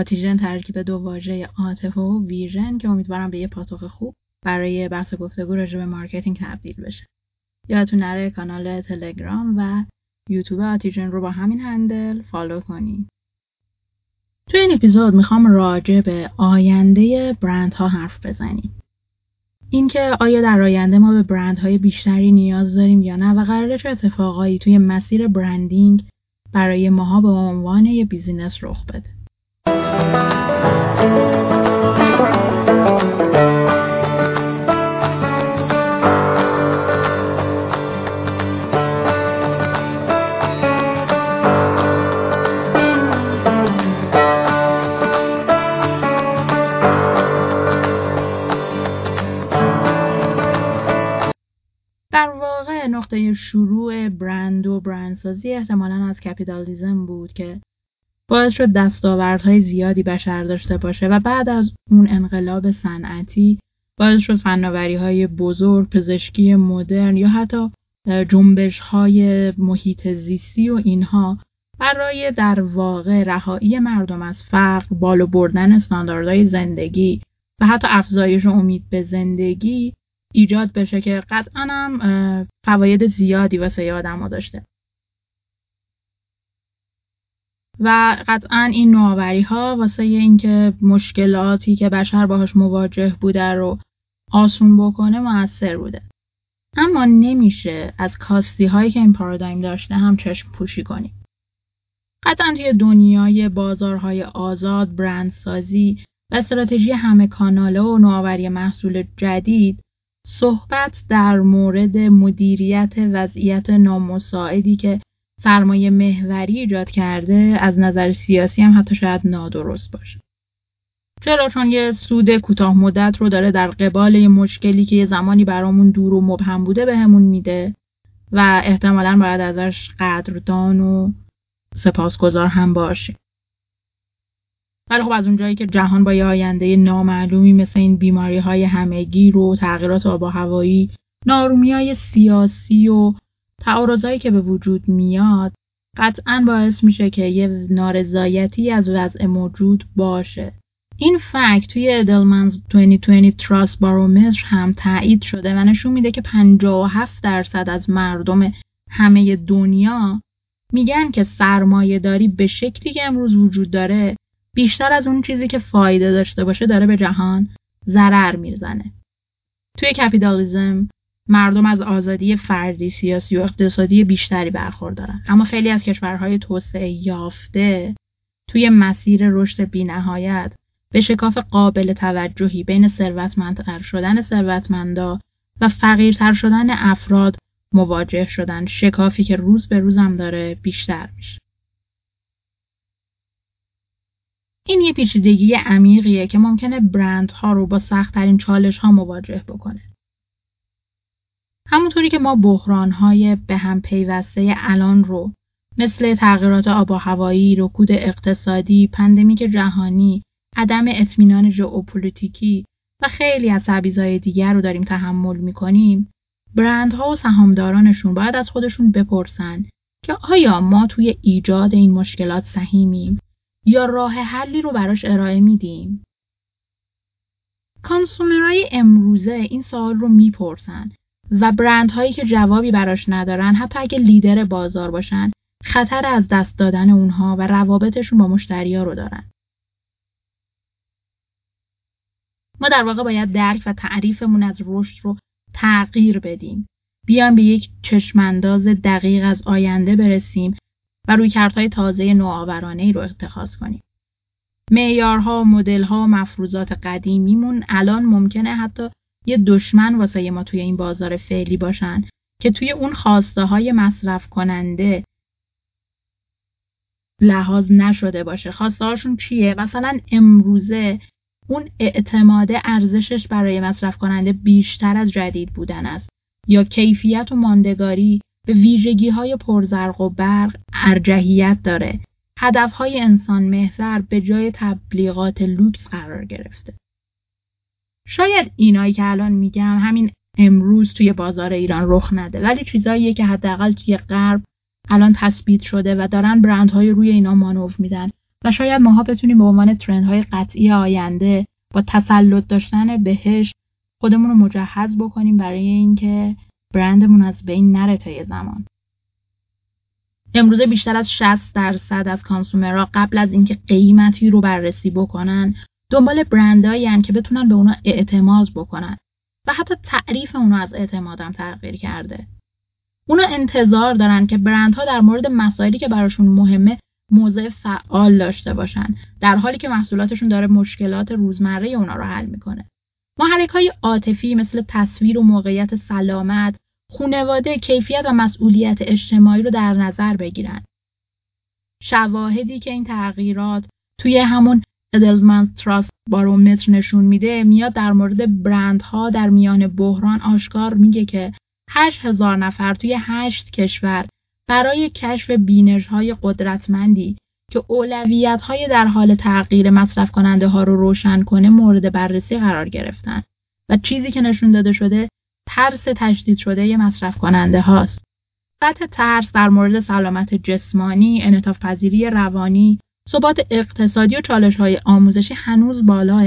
آتیژن ترکیب دو واژه عاطفه و ویژن که امیدوارم به یه پاسخ خوب برای بحث گفتگو راجع به مارکتینگ تبدیل بشه. یادتون نره کانال تلگرام و یوتیوب آتیژن رو با همین هندل فالو کنید. تو این اپیزود میخوام راجع به آینده برندها حرف بزنیم. اینکه آیا در آینده ما به برندهای بیشتری نیاز داریم یا نه و قراره چه اتفاقایی توی مسیر برندینگ برای ماها به عنوان یه بیزینس رخ بده. نقطه شروع برند و برندسازی احتمالاً از کپیتالیزم بود که باعث شد دستاوردهای زیادی بشر داشته باشه و بعد از اون انقلاب صنعتی باعث شد فناوری‌های بزرگ، پزشکی مدرن یا حتی جنبش‌های محیط زیستی و اینها برای در واقع رهایی مردم از فقر، بالا بردن استانداردهای زندگی و حتی افزایش امید به زندگی ایجاد بشه که قطعاً هم فواید زیادی واسه آدم‌ها داشته و قطعاً این نوآوری‌ها واسه اینکه مشکلاتی که بشر باهاش مواجه بوده رو آسون بکنه مؤثر بوده، اما نمیشه از کاستی‌هایی که این پارادایم داشته هم چشم پوشی کنیم. قطعاً توی دنیای بازارهای آزاد، برندسازی و استراتژی همه کاناله و نوآوری محصول جدید صحبت در مورد مدیریت وضعیت نامساعدی که سرمایه محوری ایجاد کرده از نظر سیاسی هم حتی شاید نادرست باشه. چرا؟ چون یه سود کوتاه مدت رو داره در قبال یه مشکلی که یه زمانی برامون دور و مبهم بوده بهمون میده و احتمالاً باید ازش قدردان و سپاسگزار هم باشیم. ولی خب از اونجایی که جهان با یه آینده نامعلومی مثل این بیماری‌های همگیر و تغییرات آب‌وهوایی، نارومی‌های سیاسی و تعارضایی که به وجود میاد قطعاً باعث میشه که یه نارضایتی از وضع موجود باشه. این فکت توی ادلمنز 2020 تراست بارومتر هم تایید شده و نشون میده که 57% از مردم همه دنیا میگن که سرمایه‌داری به شکلی که امروز وجود داره بیشتر از اون چیزی که فایده داشته باشه داره به جهان ضرر میزنه. توی کپیتالیسم مردم از آزادی فردی، سیاسی و اقتصادی بیشتری برخوردارن، اما خیلی از کشورهای توسعه یافته توی مسیر رشد بی‌نهایت به شکاف قابل توجهی بین ثروتمندتر شدن ثروتمندا و فقیرتر شدن افراد مواجه شدن، شکافی که روز به روزم داره بیشتر میشه. این یه پیچیدگی عمیقیه که ممکنه برندها رو با سخت‌ترین چالش‌ها مواجه بکنه. همونطوری که ما بحران‌های به هم پیوسته الان رو مثل تغییرات آب‌وهوایی، رکود اقتصادی، پاندمیک جهانی، عدم اطمینان ژئوپلیتیکی و خیلی از تبعیض‌های دیگر رو داریم تحمل می‌کنیم، برندها و سهامدارانشون باید از خودشون بپرسن که آیا ما توی ایجاد این مشکلات سهیمیم؟ یا راه حلی رو براش ارائه میدیم؟ کانسومرهای امروزه این سوال رو میپرسن و برندهایی که جوابی براش ندارن، حتی اگه لیدر بازار باشن، خطر از دست دادن اونها و روابطشون با مشتری‌ها رو دارن. ما در واقع باید درک و تعریفمون از رشد رو تغییر بدیم. بیایم به یک چشم‌انداز دقیق از آینده برسیم و رویکردهای تازه نوآورانه‌ای رو اتخاذ کنیم. معیارها، مدل‌ها و مفروضات قدیمیمون الان ممکنه حتی یه دشمن واسه ما توی این بازار فعلی باشن که توی اون خواسته‌های مصرف کننده لحاظ نشده باشه. خواسته‌هاشون چیه؟ مثلا امروزه اون اعتماد ارزشش برای مصرف کننده بیشتر از جدید بودن است یا کیفیت و ماندگاری به ویژگی‌های پرزرق و برق ارجحیت داره. هدف‌های انسان محور به جای تبلیغات لوکس قرار گرفته. شاید اینایی که الان میگم همین امروز توی بازار ایران رخ نده، ولی چیزاییه که حداقل توی غرب الان تثبیت شده و دارن برندهای روی اینا مانور میدن و شاید ماها بتونیم به عنوان ترندهای قطعی آینده با تسلط داشتن بهش خودمون رو مجهز بکنیم برای اینکه برندمون از بین نره تا یه زمان. امروزه بیشتر از 60% از کانسومرها قبل از اینکه قیمتی رو بررسی بکنن دنبال برندایی هستن که بتونن به اونا اعتماد بکنن و حتی تعریف اونا از اعتمادم تغییر کرده. اونا انتظار دارن که برندها در مورد مسائلی که براشون مهمه موضع فعال داشته باشن، در حالی که محصولاتشون داره مشکلات روزمره اونا رو حل میکنه. محرک‌های عاطفی مثل تصویر و موقعیت سلامت، خانواده، کیفیت و مسئولیت اجتماعی رو در نظر بگیرن. شواهدی که این تغییرات توی همون ادلمنز تراست بارومتر نشون میده میاد در مورد برندها در میان بحران آشکار میگه که 8,000 نفر توی 8 کشور برای کشف بینش‌های قدرتمندی که اولویت‌های در حال تغییر مصرف کننده ها رو روشن کنه مورد بررسی قرار گرفتن و چیزی که نشون داده شده ترس تشدید شده مصرف کننده هاست. سطح ترس در مورد سلامت جسمانی، انعطاف پذیری روانی، ثبات اقتصادی و چالش‌های آموزشی هنوز بالاه.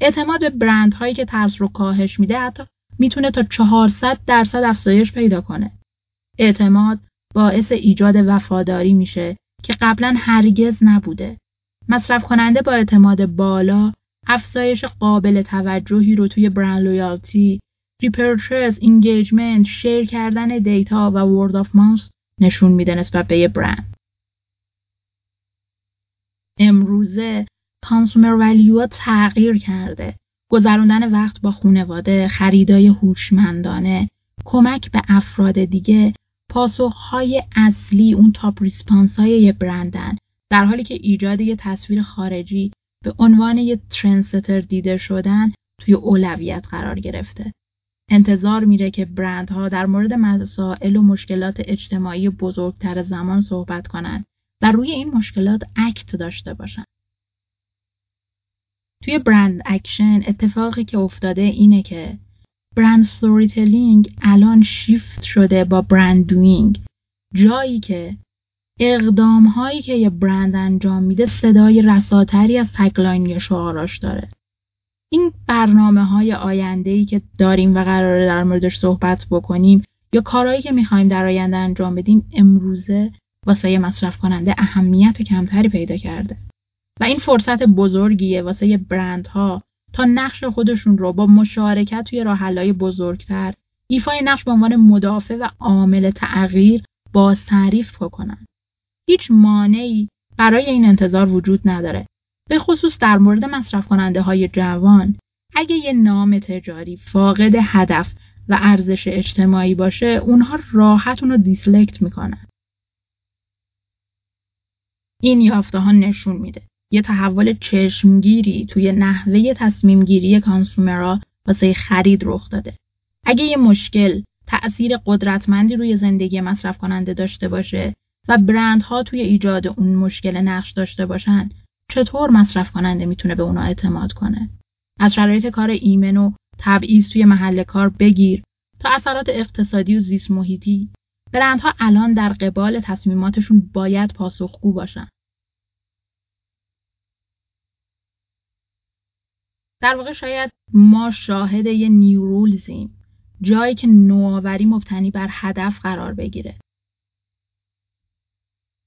اعتماد به برندهایی که ترس رو کاهش میده حتی میتونه تا 400% افزایش پیدا کنه. اعتماد باعث ایجاد وفاداری میشه که قبلا هرگز نبوده. مصرف کننده با اعتماد بالا افزایش قابل توجهی رو توی برند لویالتی، ریپرچس، اینگیجمنت، شیر کردن دیتا و ورد آف ماوس نشون میده نسبت به یه برند. امروزه کانسومر ولیو تغییر کرده. گذراندن وقت با خانواده، خریدای هوشمندانه، کمک به افراد دیگه، پاسخ‌های اصلی اون تاپ ریسپانس‌های یه برندن، در حالی که ایجاد یه تصویر خارجی به عنوان یه ترندستر دیده شدن توی اولویت قرار گرفته. انتظار میره که برندها در مورد مسائل و مشکلات اجتماعی بزرگتر زمان صحبت کنند و روی این مشکلات اکت داشته باشن. توی برند اکشن اتفاقی که افتاده اینه که برند استوری تلینگ الان شیفت شده با برند دوینگ، جایی که اقدام‌هایی که یه برند انجام میده صدای رساتری از تگلاین یا شعاراش داره. این برنامه‌های آینده‌ای که داریم و قراره در موردش صحبت بکنیم یا کارهایی که می‌خوایم در آینده انجام بدیم امروزه واسه مصرف کننده اهمیت کمتری پیدا کرده و این فرصت بزرگیه واسه برندها تا نقش خودشون رو با مشارکت توی راه‌حل‌های بزرگتر، ایفای نقش به عنوان مدافع و عامل تغییر بازتعریف کنن. هیچ مانعی برای این انتظار وجود نداره. به خصوص در مورد مصرف کننده های جوان، اگه یه نام تجاری فاقد هدف و ارزش اجتماعی باشه، اونها راحت اونو دیسلکت میکنن. این یافته ها نشون میده یه تحول چشمگیری توی نحوه تصمیم گیری کانسومرها واسه خرید رخ داده. اگه یه مشکل تأثیر قدرتمندی روی زندگی مصرف کننده داشته باشه و برندها توی ایجاد اون مشکل نقش داشته باشن، چطور مصرف کننده میتونه به اونا اعتماد کنه؟ از شرایط کار ایمن و تبعیض توی محل کار بگیر تا اثرات اقتصادی و زیست محیطی، برندها الان در قبال تصمیماتشون باید پاسخگو باشن. در واقع شاید ما شاهد یه نیورولزیم، جایی که نوآوری مبتنی بر هدف قرار بگیره.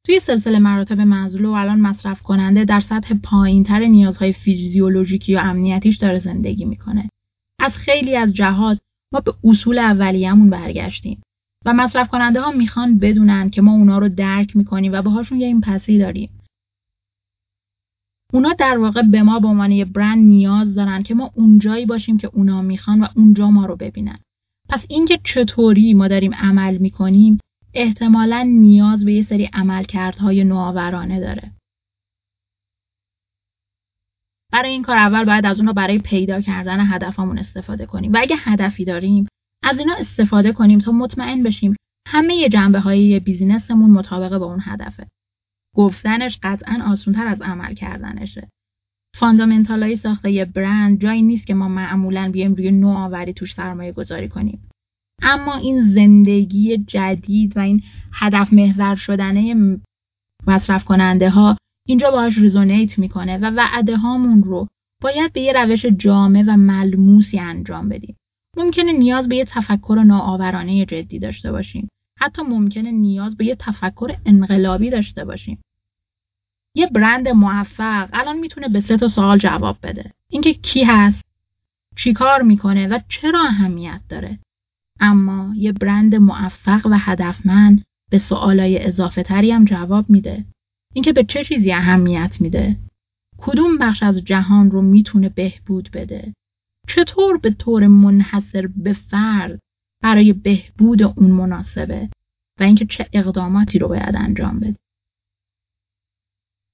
توی سلسله مراتب مازلو الان مصرف کننده در سطح پایین‌تر نیازهای فیزیولوژیکی و امنیتیش داره زندگی میکنه. از خیلی از جهات ما به اصول اولیه‌مون برگشتیم و مصرف کننده ها میخوان بدونن که ما اونا رو درک میکنیم و باهاشون یه ایمپاتی داریم. اونا در واقع به ما به عنوان یه برند نیاز دارن که ما اونجایی باشیم که اونا میخوان و اونجا ما رو ببینن. پس اینکه چطوری ما داریم عمل میکنیم احتمالاً نیاز به یه سری عملکردهای نوآورانه داره. برای این کار اول باید از اون رو برای پیدا کردن هدفمون استفاده کنیم و اگه هدفی داریم از اینا استفاده کنیم تا مطمئن بشیم همه جنبه‌های بیزینسمون مطابق با اون هدفه. گفتنش قطعاً آسان‌تر از عمل کردنشه. فاندامنتال‌های ساخته یه برند جایی نیست که ما معمولاً بیایم روی نوآوری توش سرمایه‌گذاری کنیم. اما این زندگی جدید و این هدف محور شدنه مصرف کننده ها اینجا باهاش ریزونیت میکنه و وعده هامون رو باید به یه روش جامع و ملموسی انجام بدیم. ممکنه نیاز به یه تفکر نوآورانه جدی داشته باشیم. حتی ممکنه نیاز به یه تفکر انقلابی داشته باشیم. یه برند موفق الان میتونه به 3 تا سوال جواب بده. اینکه کی هست، چی کار میکنه و چرا اهمیت داره. اما یه برند موفق و هدفمند به سوالای اضافه تری هم جواب میده. اینکه به چه چیزی اهمیت میده؟ کدوم بخش از جهان رو میتونه بهبود بده؟ چطور به طور منحصر به فرد برای بهبود اون مناسبه؟ و اینکه چه اقداماتی رو باید انجام بده؟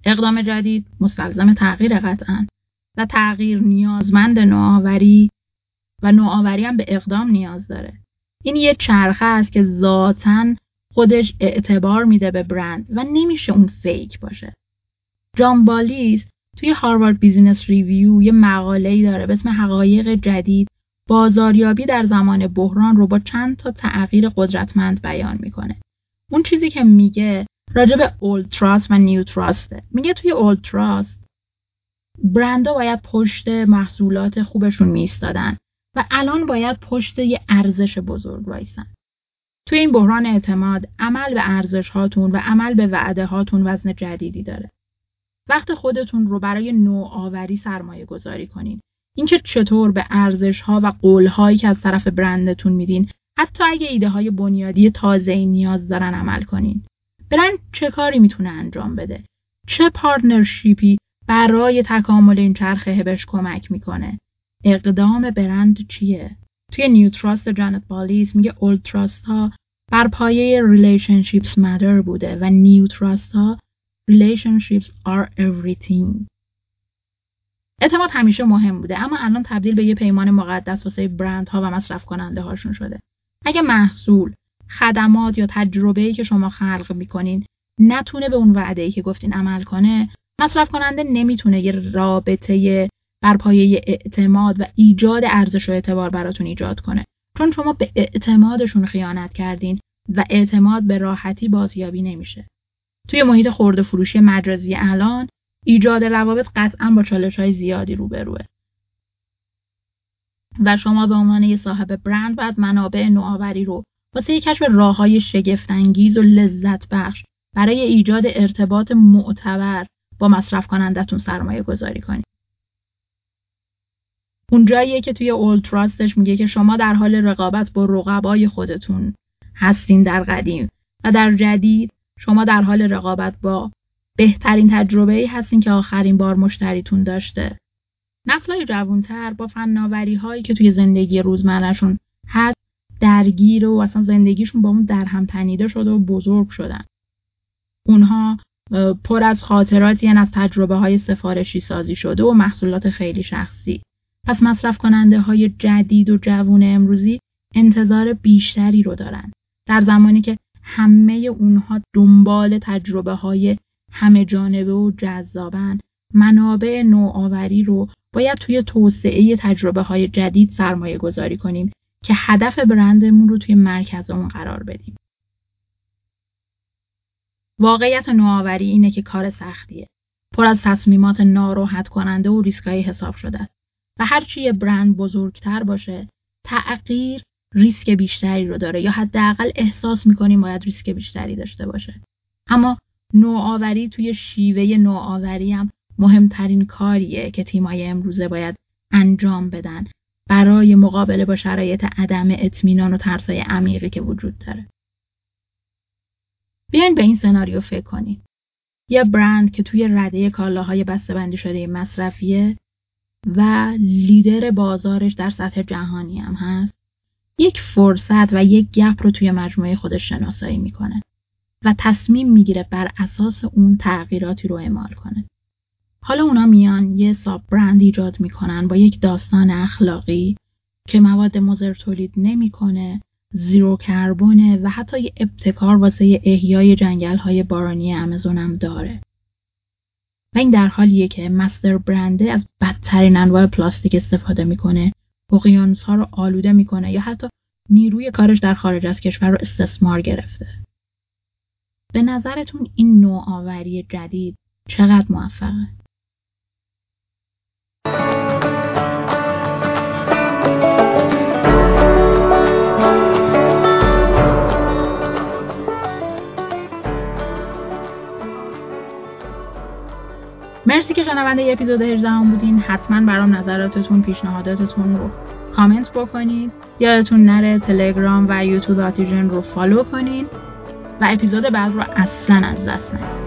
اقدام جدید مستلزم تغییر قطعاً و تغییر نیازمند نوآوری و نوآوری هم به اقدام نیاز داره. این یه چرخه است که ذاتاً خودش اعتبار میده به برند و نمیشه اون فیک باشه. جان بالیس توی هاروارد بیزینس ریویو یه مقاله‌ای داره به اسم حقایق جدید بازاریابی در زمان بحران رو با چند تا تغییر قدرتمند بیان میکنه. اون چیزی که میگه راجع به اولد تراست و نیو تراسته. میگه توی اولد تراست برندها باید پشت محصولات خوبشون میستادن و الان باید پشت یه ارزش بزرگ وایسن. توی این بحران اعتماد عمل به ارزش هاتون و عمل به وعده هاتون وزن جدیدی داره. وقت خودتون رو برای نوآوری سرمایه گذاری کنین. اینکه چطور به ارزش ها و قول هایی که از طرف برندتون میدین، حتی اگه ایده های بنیادی تازه‌ای نیاز دارن عمل کنین. برند چه کاری میتونه انجام بده؟ چه پارتنرشیپی برای تکامل این چرخه بهش کمک میکنه؟ اقدام برند چیه؟ توی نیو تراست جانت بالیس میگه اولد تراست ها بر پایه ریلیشنشیپس مادر بوده و نیو تراست ها relationships are everything. اعتماد همیشه مهم بوده اما الان تبدیل به یه پیمان مقدس واسه برندها و مصرف کننده هاشون شده. اگه محصول، خدمات یا تجربه‌ای که شما خلق می‌کنین نتونه به اون وعده‌ای که گفتین عمل کنه، مصرف کننده نمیتونه یه رابطه بر پایه اعتماد و ایجاد ارزش و اعتبار براتون ایجاد کنه. چون شما به اعتمادشون خیانت کردین و اعتماد به راحتی بازیابی نمیشه. توی محیط خرده فروشی مجازی الان ایجاد روابط قطعاً با چالش‌های زیادی روبروئه و شما به عنوان یه صاحب برند باید منابع نوآوری رو واسه کشف راه‌های شگفت‌انگیز و لذت بخش برای ایجاد ارتباط معتبر با مصرف کنندتون سرمایه گذاری کنید. اون جاییه که توی اولد تراستش میگه که شما در حال رقابت با رقبای خودتون هستین در قدیم و در جدید شما در حال رقابت با بهترین تجربه‌ای هستین که آخرین بار مشتریتون داشته. نسل‌های جوان‌تر با فناوری‌هایی که توی زندگی روزمرهشون هست درگیر و اصلا زندگیشون با اون درهم تنیده شده و بزرگ شدن. اونها پر از خاطراتی از تجربه‌های سفارشی سازی شده و محصولات خیلی شخصی. پس مصرف کننده‌های جدید و جوان امروزی انتظار بیشتری رو دارن. در زمانی که همه اونها دنبال تجربه‌های همه جانبه و جذابن، منابع نوآوری رو باید توی توسعه تجربه‌های جدید سرمایه گذاری کنیم که هدف برندمون رو توی مرکز اون قرار بدیم. واقعیت نوآوری اینه که کار سختیه، پر از تصمیمات ناراحت کننده و ریسک‌های حساب شده است و هرچی یه برند بزرگتر باشه تغییر ریسک بیشتری رو داره یا حداقل احساس می‌کنیم باید ریسک بیشتری داشته باشه. اما نوآوری توی شیوه نوآوری هم مهمترین کاریه که تیم‌های امروزه باید انجام بدن برای مقابله با شرایط عدم اطمینان و ترس‌های عمیقی که وجود داره. بیاین به این سناریو فکر کنید. یه برند که توی رده کالاهای بسته‌بندی شده مصرفیه و لیدر بازارش در سطح جهانی هم هست. یک فرصت و یک گپ رو توی مجموعه خودش شناسایی میکنه و تصمیم میگیره بر اساس اون تغییراتی رو اعمال کنه. حالا اونا میان یه ساب برند ایجاد میکنن با یک داستان اخلاقی که مواد مضر تولید نمیکنه، زیرو کربونه و حتی یه ابتکار واسه احیای جنگل‌های بارانی آمازون هم داره. و این در حالیه که مستر برنده از بدترین انواع پلاستیک استفاده میکنه، اقیانوس‌ها رو آلوده میکنه یا حتی نیروی کارش در خارج از کشور رو استثمار گرفته. به نظرتون این نوآوری جدید چقدر موفقه. مرسی که شنونده اپیزود 18 بودین. حتما برام نظراتتون، پیشنهاداتتون رو کامنت بکنید. یادتون نره تلگرام و یوتیوب آتیژن رو فالو کنین و اپیزود بعد رو اصلا از دست ندید.